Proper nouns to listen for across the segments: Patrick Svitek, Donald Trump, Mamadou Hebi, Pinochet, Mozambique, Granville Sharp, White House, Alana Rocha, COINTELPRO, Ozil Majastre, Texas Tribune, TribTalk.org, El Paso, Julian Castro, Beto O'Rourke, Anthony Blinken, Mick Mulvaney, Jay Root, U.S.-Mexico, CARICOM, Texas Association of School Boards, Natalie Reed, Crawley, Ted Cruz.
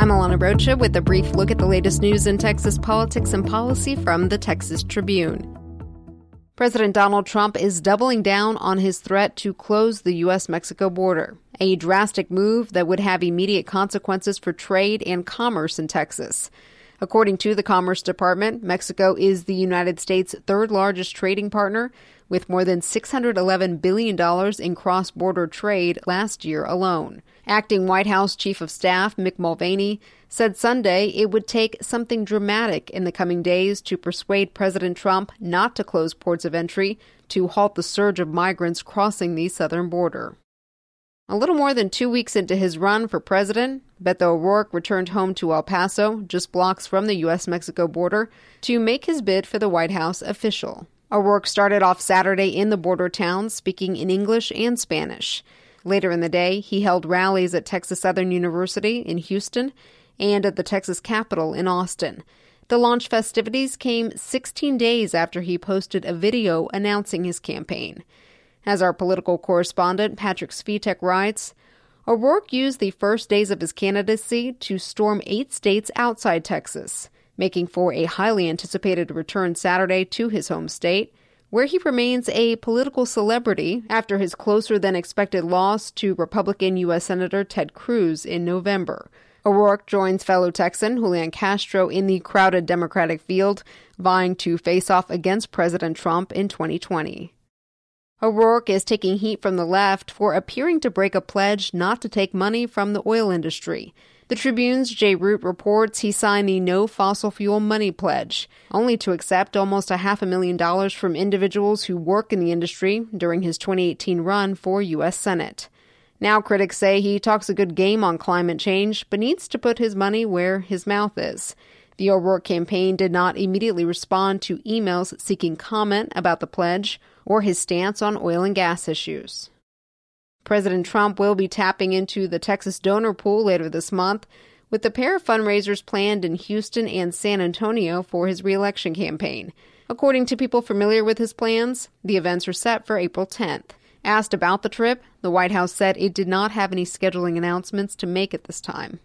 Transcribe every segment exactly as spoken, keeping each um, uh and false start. I'm Alana Rocha with a brief look at the latest news in Texas politics and policy from the Texas Tribune. President Donald Trump is doubling down on his threat to close the U S Mexico border, a drastic move that would have immediate consequences for trade and commerce in Texas. According to the Commerce Department, Mexico is the United States' third-largest trading partner, with more than six hundred eleven billion dollars in cross-border trade last year alone. Acting White House Chief of Staff Mick Mulvaney said Sunday it would take something dramatic in the coming days to persuade President Trump not to close ports of entry to halt the surge of migrants crossing the southern border. A little more than two weeks into his run for president, Beto O'Rourke returned home to El Paso, just blocks from the U S Mexico border, to make his bid for the White House official. O'Rourke started off Saturday in the border town, speaking in English and Spanish. Later in the day, he held rallies at Texas Southern University in Houston and at the Texas Capitol in Austin. The launch festivities came sixteen days after he posted a video announcing his campaign. As our political correspondent Patrick Svitek writes, O'Rourke used the first days of his candidacy to storm eight states outside Texas, making for a highly anticipated return Saturday to his home state, where he remains a political celebrity after his closer-than-expected loss to Republican U S Senator Ted Cruz in November. O'Rourke joins fellow Texan Julian Castro in the crowded Democratic field, vying to face off against President Trump in twenty twenty. O'Rourke is taking heat from the left for appearing to break a pledge not to take money from the oil industry. The Tribune's Jay Root reports he signed the No Fossil Fuel Money Pledge, only to accept almost a half a million dollars from individuals who work in the industry during his twenty eighteen run for U S Senate. Now critics say he talks a good game on climate change, but needs to put his money where his mouth is. The O'Rourke campaign did not immediately respond to emails seeking comment about the pledge or his stance on oil and gas issues. President Trump will be tapping into the Texas donor pool later this month, with a pair of fundraisers planned in Houston and San Antonio for his reelection campaign. According to people familiar with his plans, the events are set for April tenth. Asked about the trip, the White House said it did not have any scheduling announcements to make at this time.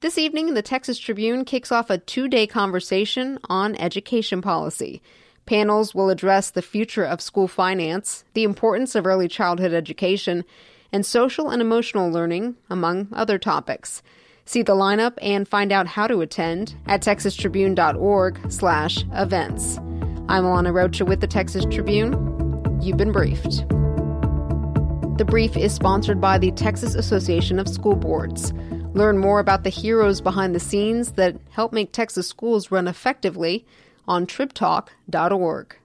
This evening, the Texas Tribune kicks off a two-day conversation on education policy. Panels will address the future of school finance, the importance of early childhood education, and social and emotional learning, among other topics. See the lineup and find out how to attend at texas tribune dot org slash events. I'm Alana Rocha with the Texas Tribune. You've been briefed. The brief is sponsored by the Texas Association of School Boards. Learn more about the heroes behind the scenes that help make Texas schools run effectively on Trib Talk dot org.